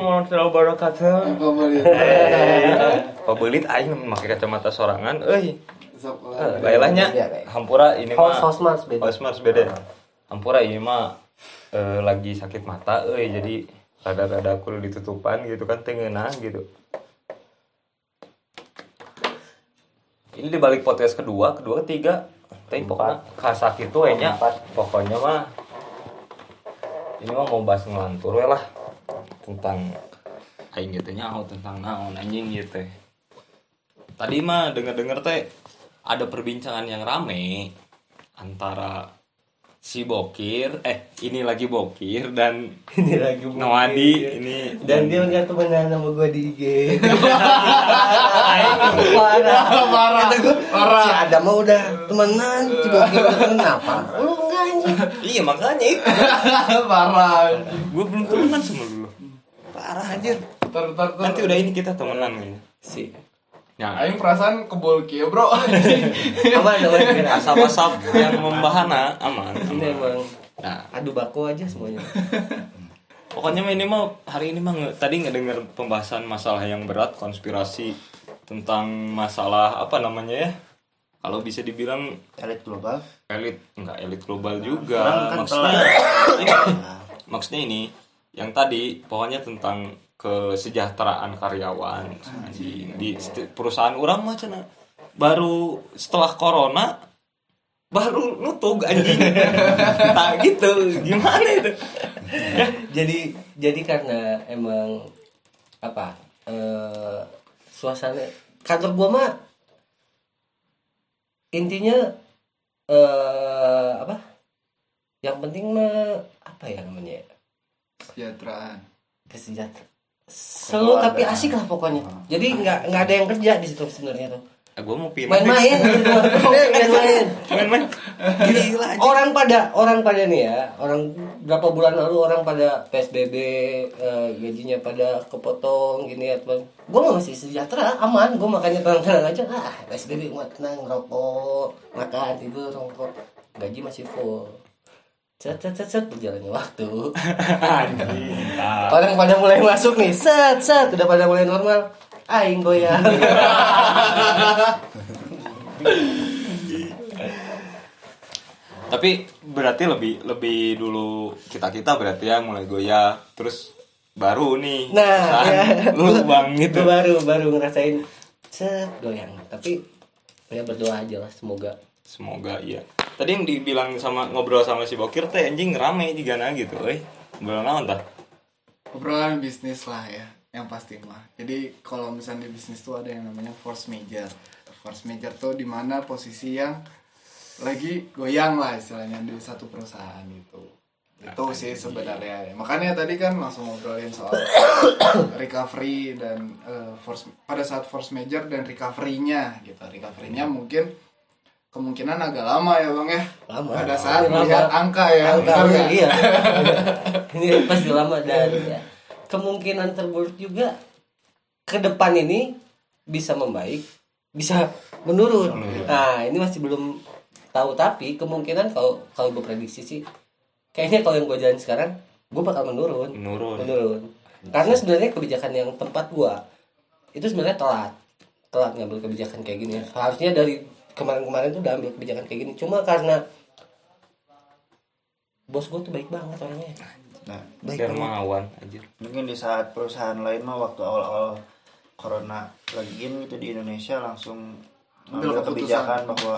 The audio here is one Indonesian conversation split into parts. Warahmatullahi wabarakatuh. Pabeulit aing make kacamata sorangan euy. Baiklah nya hampura ini mah Hosmars beda. Hampura ini mah lagi sakit mata euy jadi rada-rada kudu ditutupan gitu kan teu ngeunah gitu. Ini di balik podcast kedua, ketiga. Tapi pokoknya kasak itu nya pokoknya mah ini mah mau bahas ngelantur we lah. Tentang aing gitu nya tentang naon anjing gitu. Tadi mah denger-denger teh ada perbincangan yang rame antara si Bokir, ini lagi Bokir dan ini lagi Nawadi ini dan dia enggak temenan sama gua di IG. Parah. Si Adam mah udah temenan, si Bokir kenapa? Lu enggak anjing. Iya makanya itu. Parah. Gua belum temenan sama lu. Parah anjir. Nanti udah ini kita temenan nih. Si aing perasaan kebol kieu, bro. Aman, asap-asap yang membahana aman. Emang. Nah, adu bako aja semuanya. Pokoknya minimal hari ini mah tadi ngedenger pembahasan masalah yang berat, konspirasi tentang masalah apa namanya ya? Kalau bisa dibilang elit global. Elit global juga. Maksudnya ini yang tadi pokoknya tentang kesejahteraan karyawan di perusahaan orang mah cenah baru setelah corona baru nutug anjing. Nah, gitu gimana itu. jadi karena emang suasana kantor gua mah intinya yang penting mah kesejahteraan selalu tapi asik lah pokoknya. Jadi nggak ada yang kerja di situ sebenarnya tuh. Gue mau main-main. Gila, orang pada nih ya, orang berapa bulan lalu orang pada PSBB gajinya pada kepotong gini ya teman. Gue masih sejahtera, aman. Gue makanya tenang-tenang aja. PSBB mau tenang, rokok, makan, tidur, rokok, gaji masih full. Cet berjalannya waktu. Orang pada mulai masuk nih. Set udah pada mulai normal. Aing goyang. Tapi berarti lebih dulu kita berarti ya mulai goyah terus baru nih. Nah, ya. Lubang gitu baru ngerasain cet goyang. Tapi ya berdoa aja lah semoga iya. Tadi yang dibilang sama ngobrol sama si Bokir teh anjing rame digana gitu euy. Ngobrol naon tah? Obrolan bisnis lah ya, yang pasti mah. Jadi kalau misalnya di bisnis tuh ada yang namanya force major. Force major tuh di mana posisi yang lagi goyang lah istilahnya di satu perusahaan gitu. Itu sih sebenarnya. Makanya tadi kan langsung ngobrolin soal recovery dan pada saat force major dan recovery-nya gitu. Recovery-nya mungkin kemungkinan agak lama ya bang ya. Lama. Pada saat melihat angka ya. Angka iya. Ini pasti lama dan ya. Kemungkinan terburuk juga ke depan ini bisa membaik, bisa menurun. Nah ini masih belum tahu tapi kemungkinan kalau gue prediksi sih kayaknya kalau yang gue jalan sekarang gue bakal menurun. Menurun. Karena sebenarnya kebijakan yang tempat gue itu sebenarnya telat ngambil kebijakan kayak gini. Harusnya dari kemarin tuh udah ambil kebijakan kayak gini cuma karena bos gue tuh baik banget orangnya. Nah, baik dermawan anjir. Mungkin di saat perusahaan lain mah waktu awal-awal corona lagi gini gitu di Indonesia langsung ambil kebijakan bahwa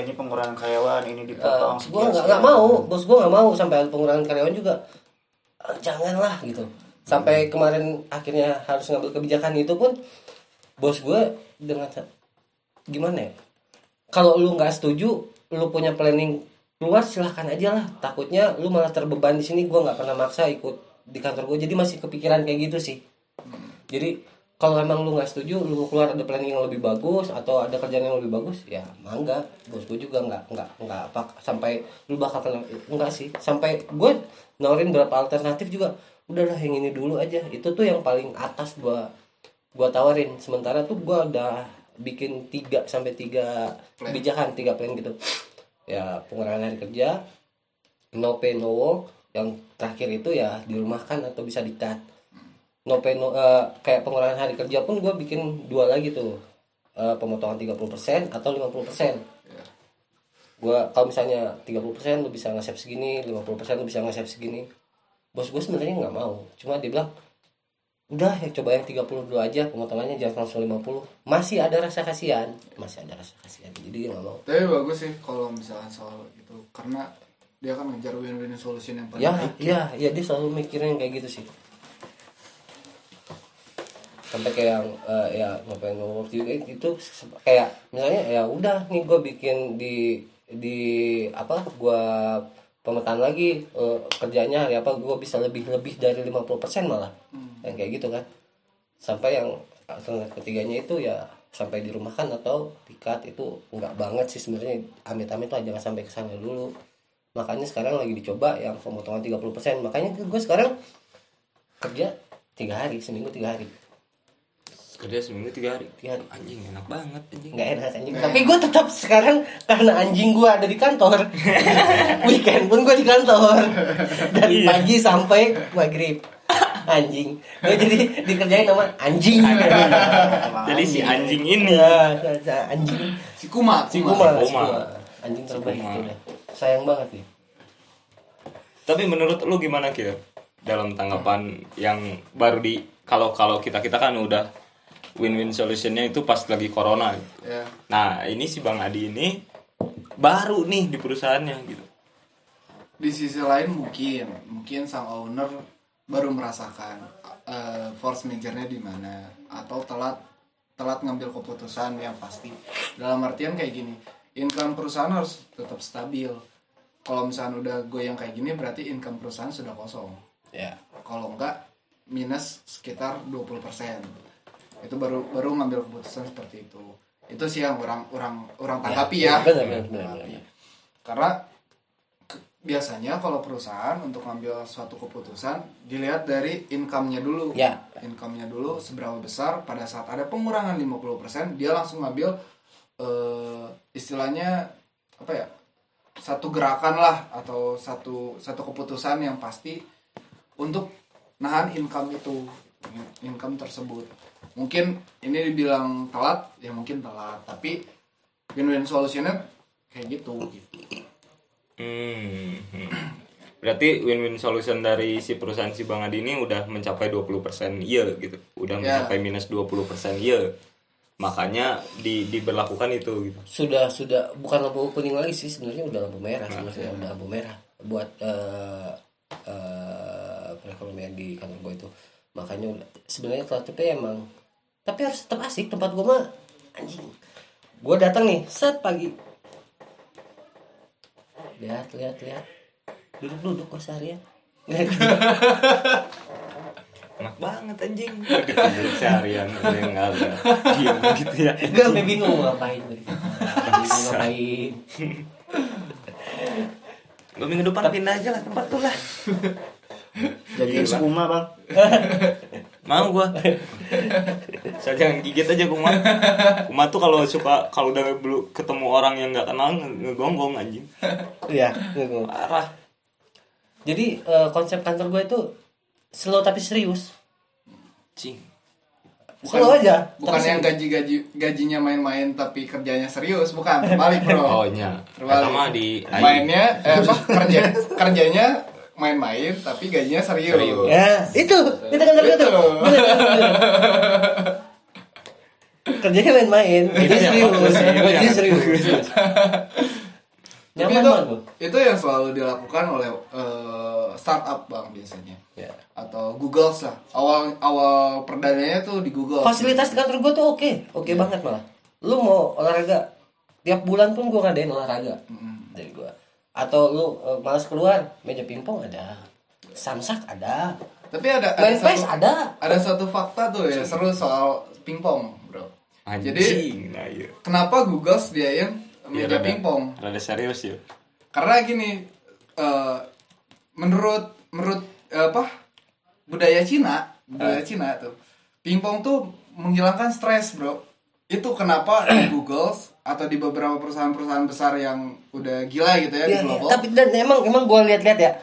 ini pengurangan karyawan, ini dipotong sekian. Gue enggak mau, bos gue enggak mau sampai pengurangan karyawan juga. Janganlah gitu. Sampai kemarin akhirnya harus ngambil kebijakan itu pun bos gue dengan gimana ya? Kalau lu nggak setuju, lu punya planning keluar silahkan aja lah. Takutnya lu malah terbeban di sini. Gue nggak pernah maksa ikut di kantor gue. Jadi masih kepikiran kayak gitu sih. Jadi kalau emang lu nggak setuju, lu keluar ada planning yang lebih bagus atau ada kerjaan yang lebih bagus, ya mangga. Bos gue juga nggak apa sampai lu bakal kena enggak sih. Sampai gue nawarin berapa alternatif juga. Udahlah yang ini dulu aja. Itu tuh yang paling atas gue tawarin. Sementara tuh gue udah bikin 3 kebijakan 3 plan gitu ya, pengurangan hari kerja, no pay no work, yang terakhir itu ya dirumahkan atau bisa dicat. kayak pengurangan hari kerja pun gue bikin dua lagi tuh, pemotongan 30% atau 50%. Gue kalau misalnya 30% lu bisa nge-save segini, 50% lu bisa nge-save segini. Bos gue sebenarnya nggak mau, cuma dia bilang udah ya coba yang 32 aja pemotongannya, jangan langsung 50. Masih ada rasa kasihan, jadi nggak mau. Tapi bagus sih kalau misalkan soal itu, karena dia kan ngejar win-win solution yang paling baik. Iya, dia selalu mikirnya kayak gitu sih. Sampai kayak yang ya ngapain work juga itu, kayak misalnya ya udah nih gue bikin di apa, gue pemetaan lagi kerjanya hari apa, gue bisa lebih dari 50% malah yang kayak gitu kan. Sampai yang alternatif ketiganya itu ya sampai dirumahkan atau dikat, itu enggak banget sih sebenarnya. Amit-amit lah, jangan sampai kesana dulu. Makanya sekarang lagi dicoba yang pemotongan 30%. Makanya gue sekarang kerja 3 hari, seminggu 3 hari. Kerja seminggu 3 hari. Anjing enak banget anjing. Enggak enak anjing. Tapi gue tetap sekarang, karena anjing gue ada di kantor. Weekend pun gue di kantor. Dari pagi sampai maghrib. Anjing. Gue jadi dikerjain sama anjing. Jadi si anjing ini. Anjing. Si Kuma. Anjing terbaik itu deh. Sayang banget nih. Tapi menurut lu gimana Kil? Dalam tanggapan yang baru di, kalau kita kan udah win-win solutionnya itu pas lagi corona gitu. Yeah. Nah ini si Bang Adi ini baru nih di perusahaannya gitu. Di sisi lain mungkin sang owner baru merasakan force majornya di mana, atau telat ngambil keputusan yang pasti. Dalam artian kayak gini, income perusahaan harus tetap stabil. Kalau misalnya udah goyang kayak gini berarti income perusahaan sudah kosong. Ya. Yeah. Kalau enggak minus sekitar 20%. Itu baru ngambil keputusan seperti itu. Itu sih yang orang tanggapi ya. Benar. Karena biasanya kalau perusahaan untuk ngambil suatu keputusan dilihat dari income-nya dulu. Ya. Income-nya dulu seberapa besar. Pada saat ada pengurangan 50%, dia langsung ngambil istilahnya apa ya? Satu gerakan lah, atau satu keputusan yang pasti untuk nahan income itu, income tersebut. Mungkin ini dibilang telat, ya mungkin telat, tapi win-win solutionnya kayak gitu. Berarti win-win solution dari si perusahaan si Bang Adi ini udah mencapai 20% year gitu. Udah mencapai minus 20% year. Makanya diberlakukan itu gitu. Sudah bukan lampu kuning lagi sih sebenarnya, udah lampu merah sebenarnya. Udah lampu merah buat perekonomian di kantor gue itu. Makanya sebenarnya kreatifnya emang, tapi harus tetap asik. Tempat gue mah anjing, gue datang nih set pagi, lihat duduk gue seharian. Enak banget anjing, duduk seharian yang ada diam gitu ya, gue sampai bingung ngapain. Gue minggu depan pindah aja lah tempat tuh lah. Jadi semua bang. Mau gua. Saya jangan gigit aja Kuma. Kuma tuh kalau suka, kalau udah ketemu orang yang nggak kenal ngegonggong anjing. Iya. Parah. Jadi konsep kantor gua itu slow tapi serius. Cing. Slow aja. Bukan yang gajinya main-main tapi kerjanya serius, bukan. Terbalik bro. Oh iya. Pertama di mainnya kerjanya main-main tapi gajinya serius. Ya, itu kita kan terus itu. Kerjanya main-main, gajinya serius. Tapi itu yang selalu dilakukan oleh startup bang biasanya. Yeah. Atau Google lah. Awal perdananya tuh di Google. Fasilitas kantor gue tuh oke banget malah. Lu mau olahraga tiap bulan pun gue ngadain olahraga dari gue. Atau lu malas keluar, meja pingpong ada, samsak ada, tapi ada satu fakta tuh ya seru soal pingpong bro. Anjing, jadi kenapa Google sediain meja pingpong? Rada serius ya, karena gini, menurut budaya Cina tuh pingpong tuh menghilangkan stres bro. Itu kenapa di Google atau di beberapa perusahaan-perusahaan besar yang udah gila gitu ya di global. Tapi dan emang gue lihat-lihat ya,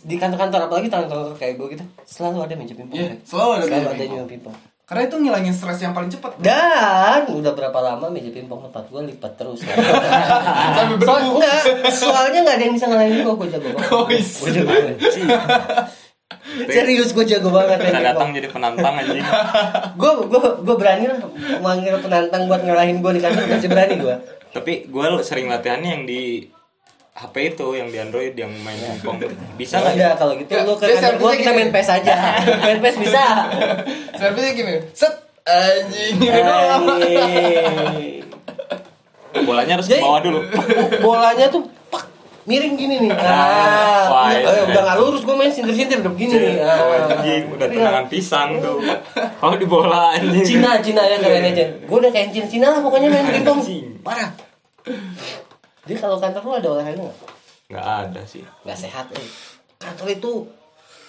di kantor-kantor apalagi kantor kayak gue gitu selalu ada minjem pimple. Yeah, selalu ada minjem pimple. Karena itu ngilangin stres yang paling cepat. Dan udah berapa lama meja pingpong tempat gue lipat terus. Sampai berdebu. Soalnya nggak ada yang bisa ngalahin gue jago banget. Gue jago banget. Serius gue jago banget. Kita datang jadi penantang aja. Gue berani lah manggil penantang buat ngalahin gue di kantor, masih berani gue. Tapi gue sering latihannya yang di HP itu, yang di Android, yang main pingpong. Bisa nggak? Udah kalau gitu lo ke kantor gue kita main PES aja. Main PES bisa. Servisnya gini, set anjing. Bolanya harus ke bawah dulu. Bolanya tuh pak, miring gini nih. Udah nggak lurus, gue main sindir-sindir udah begini nih. Udah tendangan pisang tuh. Kalau di bola anjing. Cina ya keren aja. Gue udah kayak Cina lah pokoknya main pingpong. Parah. Jadi kalau kantor lu ada olahraga nggak? Nggak ada sih. Nggak sehat. Kantor itu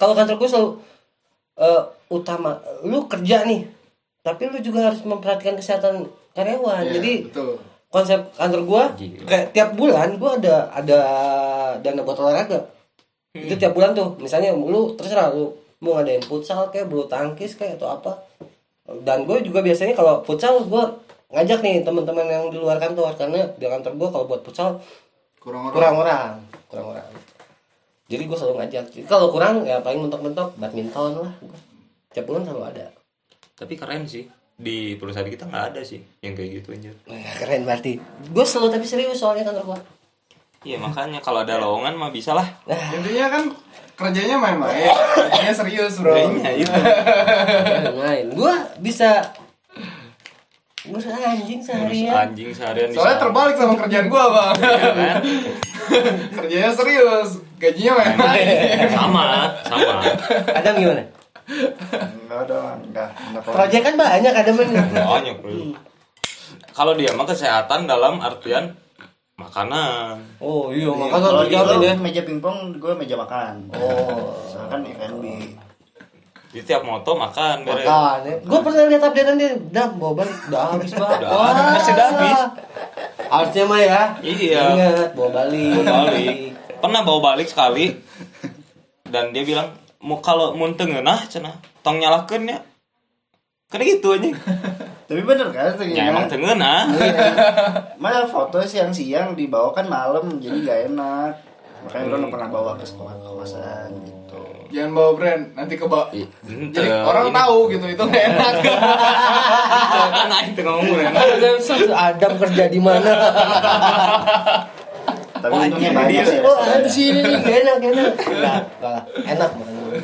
kalau kantor gue selalu utama. Lu kerja nih, tapi lu juga harus memperhatikan kesehatan karyawan. Yeah, jadi betul. Konsep kantor gue kayak tiap bulan gue ada dana buat olahraga. Itu tiap bulan tuh. Misalnya lu terserah lu mau ngadain futsal kayak bulu tangkis kayak atau apa. Dan gue juga biasanya kalau futsal gue ngajak nih teman-teman yang di luar kantor, karena di kantor gue kalau buat futsal kurang orang. Jadi gue selalu ngajak. Kalau kurang ya paling mentok-mentok badminton lah. Tiap bulan selalu ada. Tapi keren sih, di perusahaan kita nggak ada sih yang kayak gitu anjir. Keren berarti. Gue selalu tapi serius soalnya kantor gue. Iya makanya kalau ada lowongan mah bisa lah. Intinya kan kerjanya main-main, kerjanya serius bro. Main. Gue bisa. Gue anjing seharian soalnya terbalik sama kerjaan gue bang. Kerjanya serius, gajinya main-main. Sama Adam gimana? Enggak proyek kan banyak Adam. Banyak bro. Kalau dia mah kesehatan dalam artian makanan. Oh iya makanan. Kalau dia meja pingpong, gue meja makan. Oh misalkan F&B. Di tiap moto makan. Gue pernah lihat updatean dia, dam bawa balik, udah habis banget. Wah, sudah habis. Harusnya mah ya. Iya. Ingat bawa balik. Pernah bawa balik sekali. Dan dia bilang, "Mau kalau munteng nah, cenah, tong nyalakeun nya." Karena gitu anjing. Tapi bener kan itu ya, emang tengen ah. Mana foto siang-siang dibawa kan malam, jadi gak enak. Makanya lo pernah bawa ke sekolah kawasan gitu. Jangan bawa brand, nanti kebawa. Jadi orang ini tahu gitu, itu nggak enak. Kan itu ngomong brand. Adam kerja di mana? Tapi ini banyak sih. Oh, di sini nih enak. Enak banget.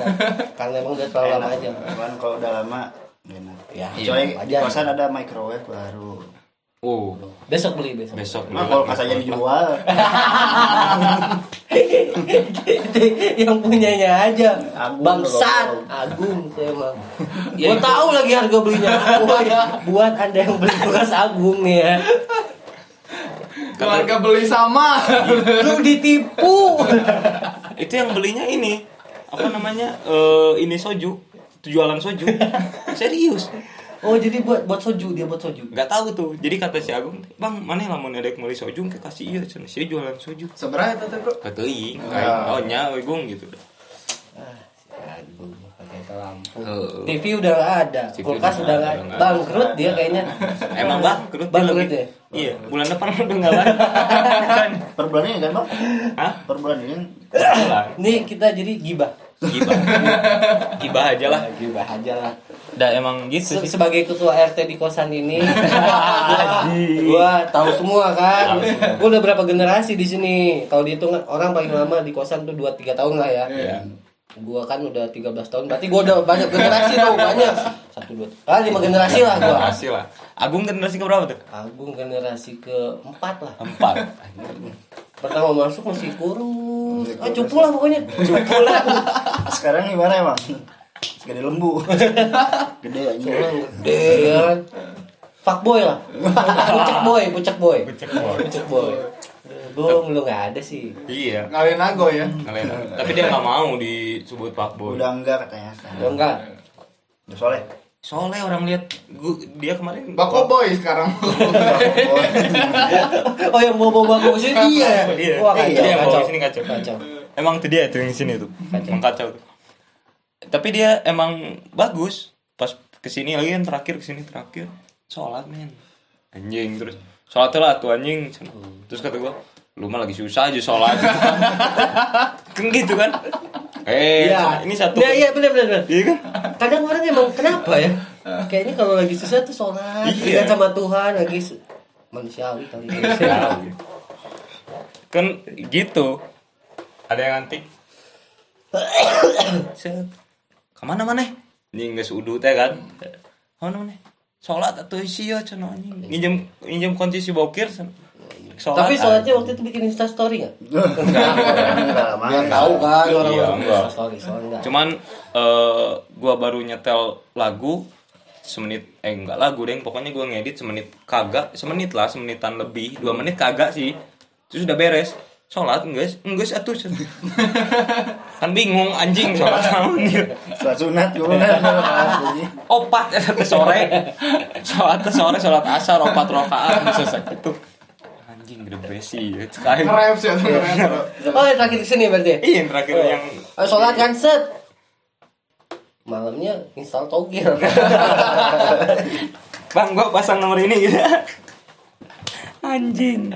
Karena emang udah terlalu lama aja. Kan kalau udah lama enak. Ya, di kawasan ada microwave baru. Oh, besok beli. Nah, kalau kas aja dijual. Yang punyanya aja, bangsat, Agung emang. Gua tahu lagi harga belinya. Buat Anda yang beli kas Agung nih ya. Harga beli sama, lu ditipu. Itu yang belinya ini, apa namanya? Ini soju, jualan soju. Serius. Oh jadi buat soju, dia buat soju. Gak tahu tuh. Jadi kata si Agung, "Bang, mana lamun edek meuli soju ke kasih ieu cenah si jualan soju." Sabaraha eta bro? Kateuing, oh nya Agung gitu. Agung pakai lampu. TV udah enggak ada, kulkas udah enggak ada. Bangkrut dia kayaknya. Emang bangkrut ya? Iya, bulan depan udah enggak ada. Per bulannya enggak, Bang? Hah? Per bulannya. Nih kita jadi gibah aja lah. Dah emang gitu sih. Sebagai ketua RT di kosan ini, gua tahu semua kan. Gua udah berapa generasi di sini. Kalau dihitung orang paling lama di kosan tuh 2-3 tahun lah ya. Yeah. Gua kan udah 13 tahun. Berarti gua udah banyak generasi tuh, banyak. 1, 2, 5 generasi lah gua. Generasi lah. Agung generasi ke berapa tuh? Agung generasi ke 4 lah. 4. Pertama masuk masih kurus. Cupu lah pokoknya. Sekarang gimana emang? Gede lembu. Gede aja. Gede ya. Fuckboy lah. Pucek boy. Bung lu enggak ada sih. Iya. Ngalain nago ya. Tapi dia enggak mau disebut fuckboy. Udah enggak katanya. Udah Soleh orang lihat dia kemarin Bako Boy sekarang. Oh yang bawa bako sini iya. Wah kacau. Dia bawa sini kacau. Emang tuh dia tuh yang sini tuh. Emang kacau tuh. Tapi dia emang bagus. Pas kesini lagi yang terakhir, kesini terakhir sholat men. Anjing terus. Sholat lah tuh anjing. Terus kata gue, lu mah lagi susah aja sholat. Kan gitu kan. Ya. Ini satu. Ya, iya benar. Iya kan? Kadang orang emang kenapa ya? Kayaknya kalau lagi susah tuh sholat. Iya. Dekat sama Tuhan lagi manusiawi kali ini. Kan gitu. Ada yang antik. Kemana mana? Ini nggak seudut ya kan? Kemana mana? Sholat atau isi ya ceno ini. Pinjam kunci si bokir. Sholat, tapi sholatnya waktu itu bikin Insta story nggak? Nggak tahu kan orang Insta story. Cuman gue baru nyetel lagu semenit enggak lagu deh, pokoknya gue ngedit semenit kagak, semenit lah, semenitan lebih, 2 menit kagak sih, terus udah beres. Sholat enggak atuh kan bingung anjing sholat tahun gitu. Sholat sunat dulu kan. Opat ke sore, sholat asar 4 rakaat bisa segitu. Anjing grebesi ya. Ngerem sih atau ngerem. Oh yang terakhir kesini berarti? Iya yang terakhir yang. Sholat kan set. Malamnya install togel. Bang, gua pasang nomor ini gitu. Anjing.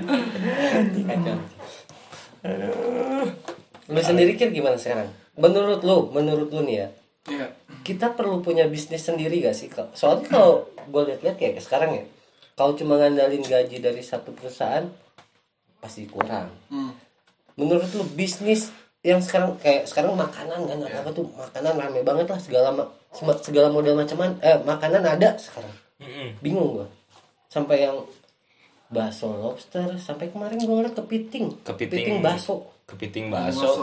Aduh. Lu sendiri kira gimana sekarang? Menurut lu nih ya. Iya. Kita perlu punya bisnis sendiri gak sih? Soalnya kalau gua lihat-lihat kayak sekarang ya. Kalau cuma ngandalin gaji dari satu perusahaan pasti kurang. Menurut lu bisnis yang sekarang kayak sekarang makanan kan apa tuh makanan rame banget lah segala model macaman makanan ada sekarang. Bingung gua sampai yang bakso lobster sampai kemarin gua ngeliat kepiting bakso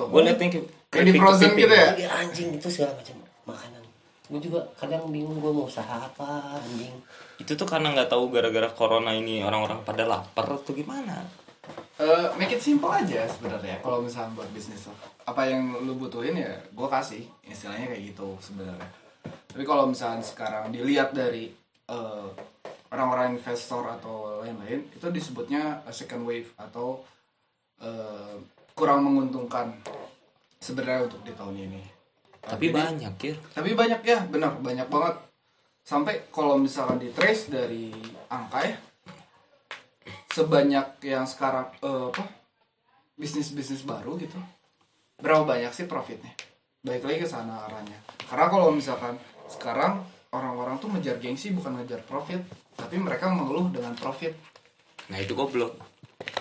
gua liatin kayak di frozen gitu ya anjing itu segala macam makanan. Gua juga kadang bingung gua mau usaha apa anjing itu tuh karena nggak tahu gara-gara corona ini orang-orang pada lapar tuh gimana. Make it simple aja sebenarnya. Kalau misalnya buat bisnis lo, apa yang lo butuhin ya gue kasih. Istilahnya kayak gitu sebenarnya. Tapi kalau misalnya sekarang dilihat dari orang-orang investor atau lain-lain, itu disebutnya second wave atau kurang menguntungkan sebenarnya untuk di tahun ini. Tapi banyak ya. Tapi banyak ya, benar banyak banget. Sampai kalau misalkan di trace dari angka ya, sebanyak yang sekarang bisnis-bisnis baru gitu berapa banyak sih profitnya, balik lagi ke sana arahnya. Karena kalau misalkan sekarang orang-orang tuh ngejar gengsi bukan ngejar profit, tapi mereka mengeluh dengan profit. Nah itu goblok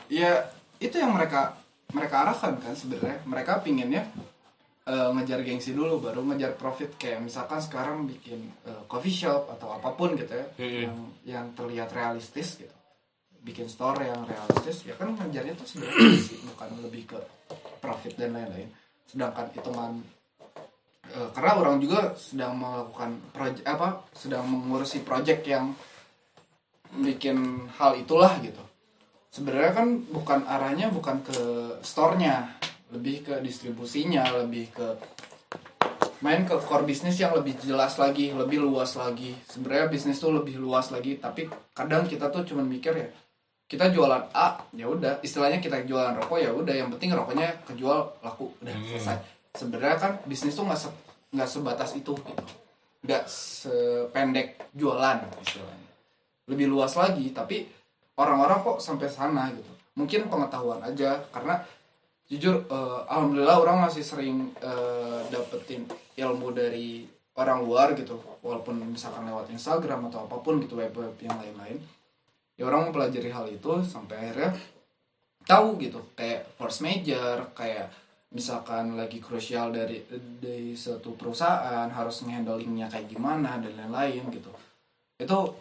ya, itu yang mereka arahkan kan sebenarnya. Mereka pinginnya ngejar gengsi dulu baru ngejar profit. Kayak misalkan sekarang bikin coffee shop atau apapun gitu ya, yang terlihat realistis gitu, bikin store yang realistis ya kan ngejarnya tuh sebenarnya bukan lebih ke profit dan lain-lain. Sedangkan hitungan karena orang juga sedang melakukan sedang mengurusi project yang bikin hal itulah gitu. Sebenarnya kan bukan arahnya bukan ke store-nya, lebih ke distribusinya, lebih ke main ke core bisnis yang lebih jelas lagi, lebih luas lagi. Sebenarnya bisnis tuh lebih luas lagi, tapi kadang kita tuh cuman mikir ya kita jualan A, ya udah, istilahnya kita jualan rokok ya udah, yang penting rokoknya kejual laku, udah selesai. Sebenarnya kan bisnis tuh nggak sebatas itu, gitu. Nggak sependek jualan istilahnya. Lebih luas lagi, tapi orang-orang kok sampai sana gitu. Mungkin pengetahuan aja, karena jujur, alhamdulillah orang masih sering dapetin ilmu dari orang luar gitu, walaupun misalkan lewat Instagram atau apapun gitu, web yang lain-lain. Ya orang mempelajari hal itu sampai akhirnya tahu gitu, kayak force major, kayak misalkan lagi krusial dari suatu perusahaan harus ngehandlingnya kayak gimana dan lain-lain gitu. Itu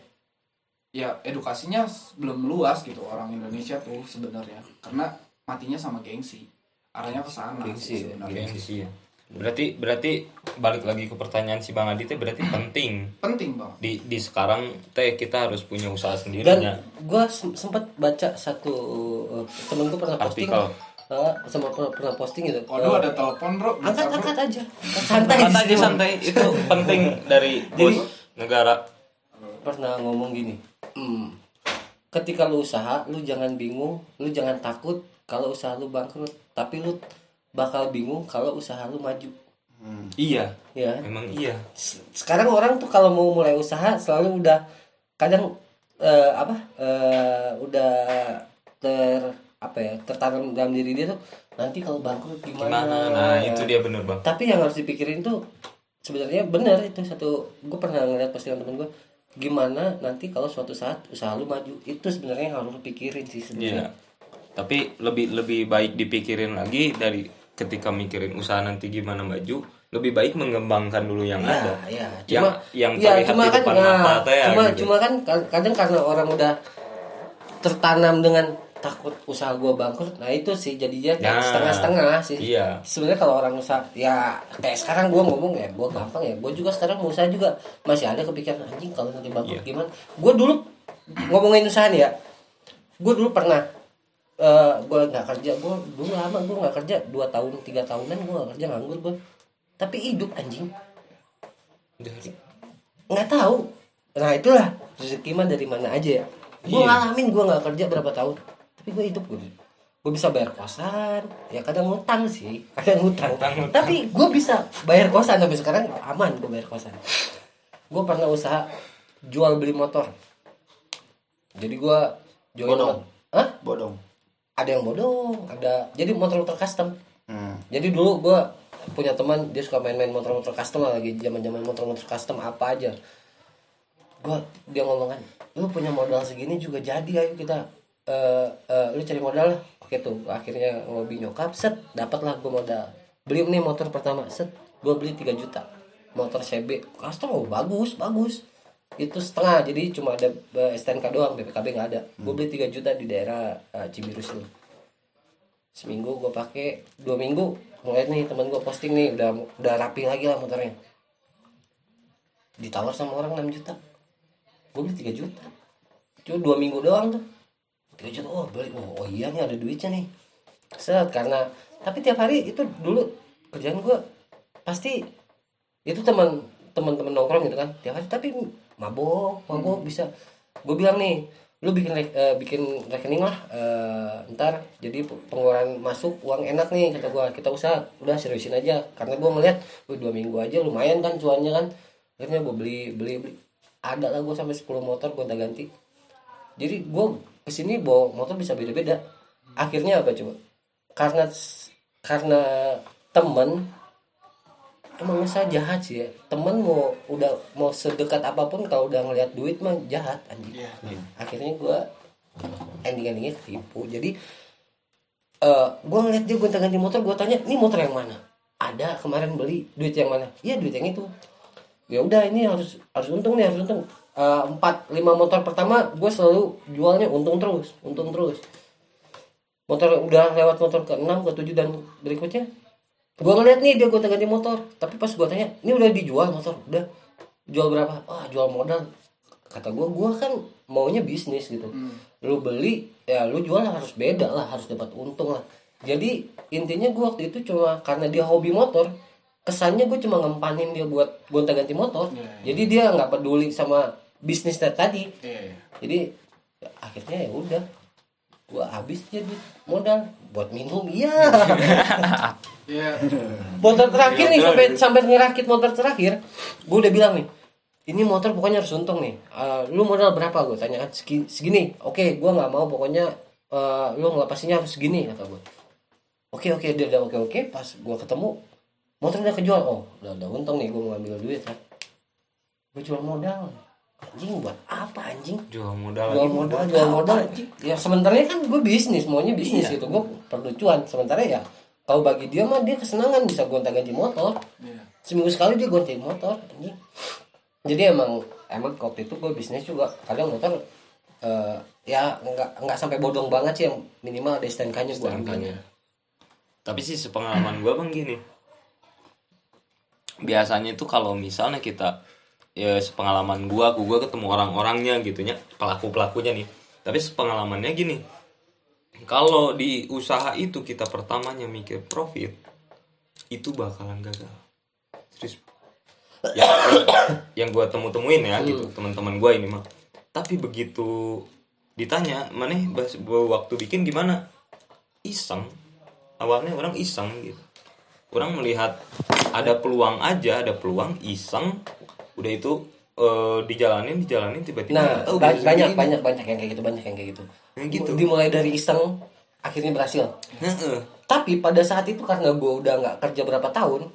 ya edukasinya belum luas gitu orang Indonesia tuh sebenarnya, karena matinya sama gengsi, arahnya ke sana sebenarnya. Gengsi ya. Berarti balik lagi ke pertanyaan si Bang Adi teh, berarti penting Bang. Di sekarang teh kita harus punya usaha sendirinya. Dan gua sempat baca satu temen gua pernah posting artikel. Sama pernah posting gitu. Aduh ada telepon, Bro. Angkat aja. Santai. Itu penting dari bos negara. Pernah ngomong gini. Ketika lu usaha, lu jangan bingung, lu jangan takut kalau usaha lu bangkrut, tapi lu bakal bingung kalau usaha lu maju. Iya, ya. Memang iya. Sekarang orang tuh kalau mau mulai usaha selalu udah kadang udah tertanam dalam diri dia tuh nanti kalau bangkrut gimana. Nah, itu dia bener banget. Tapi yang harus dipikirin tuh sebenarnya bener itu satu. Gue pernah ngeliat postingan temen gue, gimana nanti kalau suatu saat usaha lu maju. Itu sebenarnya yang harus dipikirin sih sebenarnya. Iya. Tapi lebih baik dipikirin lagi dari ketika mikirin usaha nanti gimana maju, lebih baik mengembangkan dulu yang ya, ada. Iya, yang terlihat di depan mata ya. Cuma kan kadang karena orang udah tertanam dengan takut usaha gue bangkrut, nah itu sih jadinya kayak setengah-setengah sih. Iya. Sebenarnya kalau orang usaha, ya kayak sekarang gue ngomong ya, gue gampang ya, gue juga sekarang mau usaha juga masih ada kepikiran anjing kalau nanti bangkrut gimana. Gue dulu ngomongin usaha nih ya, gue dulu pernah gue nggak kerja, gue dulu lama gue nggak kerja 2 tahun 3 tahunan gue nggak kerja, nganggur gue, tapi hidup anjing nggak tahu. Nah itulah rezeki mah dari mana aja ya. Gue ngalamin gue nggak kerja berapa tahun tapi gue hidup, gue bisa bayar kosan ya, kadang ngutang sih, kadang ngutang. Tapi gue bisa bayar kosan sampai sekarang, aman gue bayar kosan. Gue pernah usaha jual beli motor, jadi gue jual bodong. Bodong, ada yang bodong, ada jadi motor-motor custom. Jadi dulu gue punya teman dia suka main-main motor-motor custom lah, lagi zaman-zaman motor-motor custom apa aja. Dia ngomong kan, lu punya modal segini juga jadi, ayo kita lu cari modal lah. Oke tuh, akhirnya ngobi nyokap, set, dapatlah gue modal. Beli nih motor pertama, set, gue beli 3 juta. Motor CB custom, bagus. Itu setengah, jadi cuma ada STNK doang, BPKB nggak ada. Gue beli 3 juta di daerah Cibirus ini. Seminggu gue pakai, 2 minggu ngeliat nih teman gue posting nih, udah rapi lagi lah motornya. Ditawar sama orang 6 juta, gue beli 3 juta. Cuma 2 minggu doang tuh, 3 juta, oh iya nih ada duitnya nih. Set, karena, tapi tiap hari itu dulu kerjaan gue pasti itu teman-teman nongkrong gitu kan tiap hari, tapi mabok bisa. Gue bilang nih, lu bikin rekening lah, ntar jadi pengeluaran masuk uang enak nih, kata gue. Kita usaha udah seriusin aja, karena gue ngeliat 2 minggu aja lumayan kan cuannya kan. Akhirnya gue beli ada lah, gue sampai 10 motor gue tak ganti. Jadi gue kesini bawa motor bisa beda-beda. Akhirnya apa coba, karena temen emang usaha jahat sih ya. Temen mau sedekat apapun kalau udah ngelihat duit mah jahat anjing. Akhirnya gue ending-endingnya ketipu. Jadi gue ngeliat dia gonta ganti motor, gue tanya, ini motor yang mana? Ada kemarin beli, duit yang mana? Iya duit yang itu. Ya udah ini harus untung nih, harus untung. 4-5 motor pertama gue selalu jualnya untung terus. Motor udah lewat motor ke 6, ke 7 dan berikutnya. Gue ngeliat nih dia gonta ganti motor, tapi pas gue tanya, ini udah dijual motor, udah jual berapa? Jual modal. Kata gue kan maunya bisnis gitu. Lu beli, ya lu jual harus beda lah, harus dapat untung lah. Jadi intinya gue waktu itu cuma karena dia hobi motor, kesannya gue cuma ngempanin dia buat gonta ganti motor. Jadi dia nggak peduli sama bisnisnya tadi. Jadi ya, akhirnya ya udah, gue habis jadi modal buat minum iya. Motor terakhir nih, sampai ngerakit motor terakhir, gue udah bilang nih, ini motor pokoknya harus untung nih. Lu modal berapa? Gue tanya kan, segini. Oke, gue nggak mau, pokoknya lu nggak, pastinya harus segini, kata gue. Oke, dia udah oke. Pas gue ketemu, motor udah kejual. Oh, udah untung nih, gue mau ambil duit kan. Gue jual modal. Anjing buat apa anjing? Jual modal. Ya sebenarnya kan gue bisnis, maunya bisnis gitu. Gue perlu cuan. Sementara ya kalau bagi dia mah dia kesenangan bisa gonta-ganti motor. Seminggu sekali dia gonta-ganti motor anjing. Jadi emang waktu itu gue bisnis juga. Kadang motor ya enggak sampai bodong banget sih, yang minimal ada STNK-nya gue ambilnya. Tapi sih sepengalaman gue bang gini. Biasanya itu kalau misalnya kita ya sepengalaman gua ketemu orang-orangnya gitunya, pelakunya nih. Tapi sepengalamannya gini, kalau di usaha itu kita pertamanya mikir profit, itu bakalan gagal. Serius. Yang gua temu-temuin ya gitu, teman-teman gua ini mah. Tapi begitu ditanya, "Maneh waktu bikin gimana?" Iseng. awalnya orang iseng gitu, orang melihat ada peluang aja, ada peluang iseng, udah itu dijalanin tiba-tiba nah, tahu banyak yang kayak gitu, nah, gitu. Dimulai dari iseng akhirnya berhasil. Nah, tapi pada saat itu karena gue udah nggak kerja berapa tahun,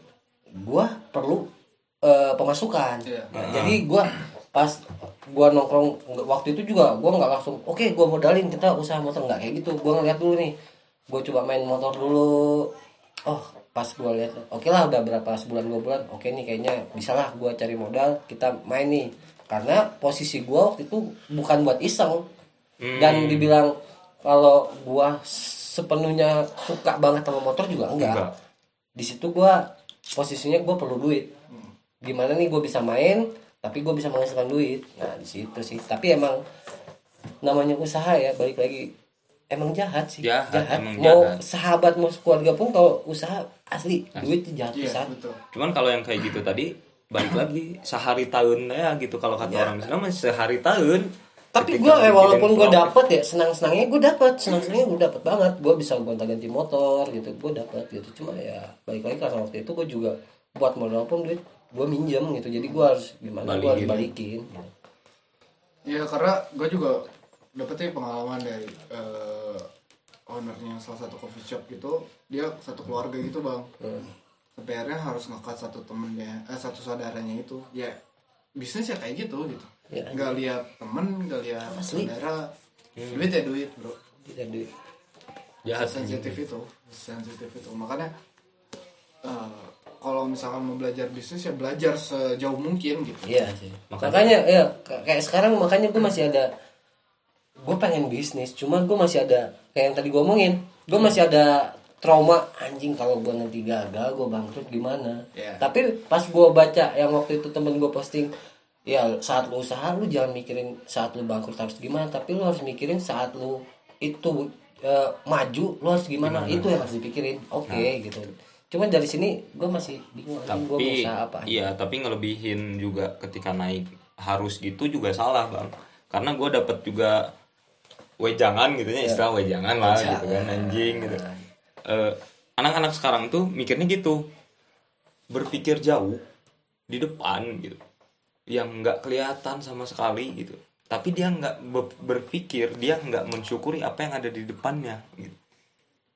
gue perlu pemasukan. Yeah. Jadi gue pas gue nongkrong waktu itu juga gue nggak langsung oke, gue modalin kita usaha motor, nggak kayak gitu. Gue ngeliat dulu nih, gue coba main motor dulu. Oh pas gue lihat oke lah udah berapa sebulan 2 bulan, oke nih kayaknya bisalah gue cari modal, kita main nih. Karena posisi gue waktu itu bukan buat iseng, dan dibilang kalau gue sepenuhnya suka banget sama motor juga enggak. Di situ gue posisinya gue perlu duit, gimana nih gue bisa main tapi gue bisa menghasilkan duit. Nah di situ sih, tapi emang namanya usaha ya, balik lagi emang jahat sih, jahat. Emang mau jahat. Sahabat mau keluarga pun kalau usaha asli duit jahat besar. Iya, cuman kalau yang kayak gitu tadi balik lagi sehari tahun ya gitu, kalau kata orang Islam sehari tahun. Tapi gue walaupun gue dapet ya senang-senangnya gue dapet banget, gue bisa gonta-ganti motor gitu, gue dapet gitu. Cuma ya balik lagi karena waktu itu gue juga buat modal pun duit gue minjem gitu, jadi gue harus gimana, gue harus balikin. Ya karena gue juga dapetnya pengalaman dari ownernya salah satu coffee shop gitu, dia satu keluarga gitu bang. Sebenarnya harus ngekat satu temennya, satu saudaranya itu. Ya bisnisnya kayak gitu. Nggak lihat temen, nggak lihat saudara, duit ya duit bro. Jahat. Sensitif itu. Makanya kalau misalkan mau belajar bisnis ya belajar sejauh mungkin gitu. Iya sih. Makanya ya kayak sekarang, makanya gue masih ada, gue pengen bisnis, cuma gue masih ada kayak yang tadi gue omongin, gue masih ada trauma anjing kalau gue nanti gagal, gue bangkrut gimana. Tapi pas gue baca yang waktu itu temen gue posting, ya saat lo usaha lo jangan mikirin saat lo bangkrut harus gimana, tapi lo harus mikirin saat lo itu maju lo harus gimana, itu yang harus dipikirin. Oke. Gitu. Cuman dari sini gue masih bingung, tapi gue mau usaha apa. Iya, tapi ngelebihin juga ketika naik harus gitu juga salah bang, karena gue dapet juga wejangan gitu ya, istilah wejangan lah gitu kan, anjing gitu. Anak-anak sekarang tuh mikirnya gitu, berpikir jauh di depan gitu, yang nggak kelihatan sama sekali gitu, tapi dia nggak berpikir, dia nggak mensyukuri apa yang ada di depannya gitu.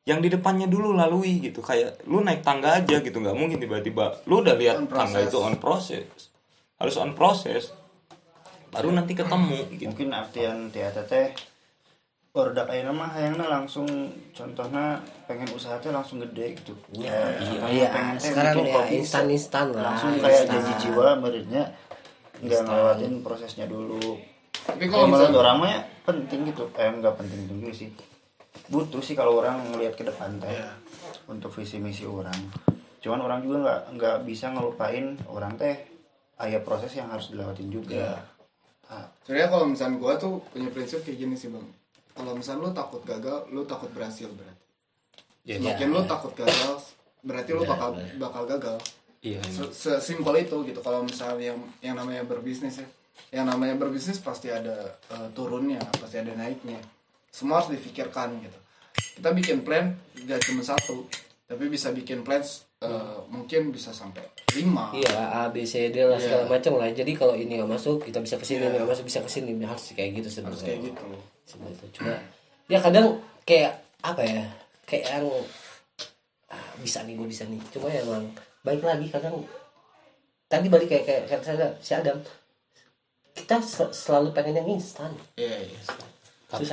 Yang di depannya dulu lalui gitu, kayak lu naik tangga aja gitu, nggak mungkin tiba-tiba lu udah lihat tangga itu on process baru nanti ketemu gitu. Mungkin artian TTT produk ayeuna mah hayangna langsung, contohnya pengen usaha teh langsung gede gitu. Iya. Pengen sekarang gitu, ya instan lah, langsung kayak jadi jiwa muridnya nggak ngelewatin prosesnya dulu. Tapi kalau menurut orang mah penting gitu, nggak penting juga sih, butuh sih kalau orang ngelihat ke depan teh untuk visi misi orang. Cuman orang juga nggak bisa ngelupain orang teh ada proses yang harus dilewatin juga. Sebenarnya kalau misalnya gua tuh punya prinsip kayak gini sih bang, kalau misalnya lu takut gagal lu takut berhasil berarti. Semakin lu takut gagal berarti lu bakal gagal. Sesimpel itu gitu. Kalau misalnya yang namanya berbisnis ya, yang namanya berbisnis pasti ada turunnya, pasti ada naiknya, semua harus dipikirkan gitu. Kita bikin plan gak cuma 1, tapi bisa bikin plan mungkin bisa sampai 5. Iya, A B C D lah segala macam lah. Jadi kalau ini nggak masuk kita bisa kesini, nggak masuk bisa kesini, harus kayak gitu sebenarnya. Kayak gitu. Sebenarnya cuma ya kadang kayak apa ya, kayak yang bisa nih. Cuma ya emang baik lagi kadang tadi balik kayak kata si Adam, kita selalu pengen yang instan. Iya. Susah.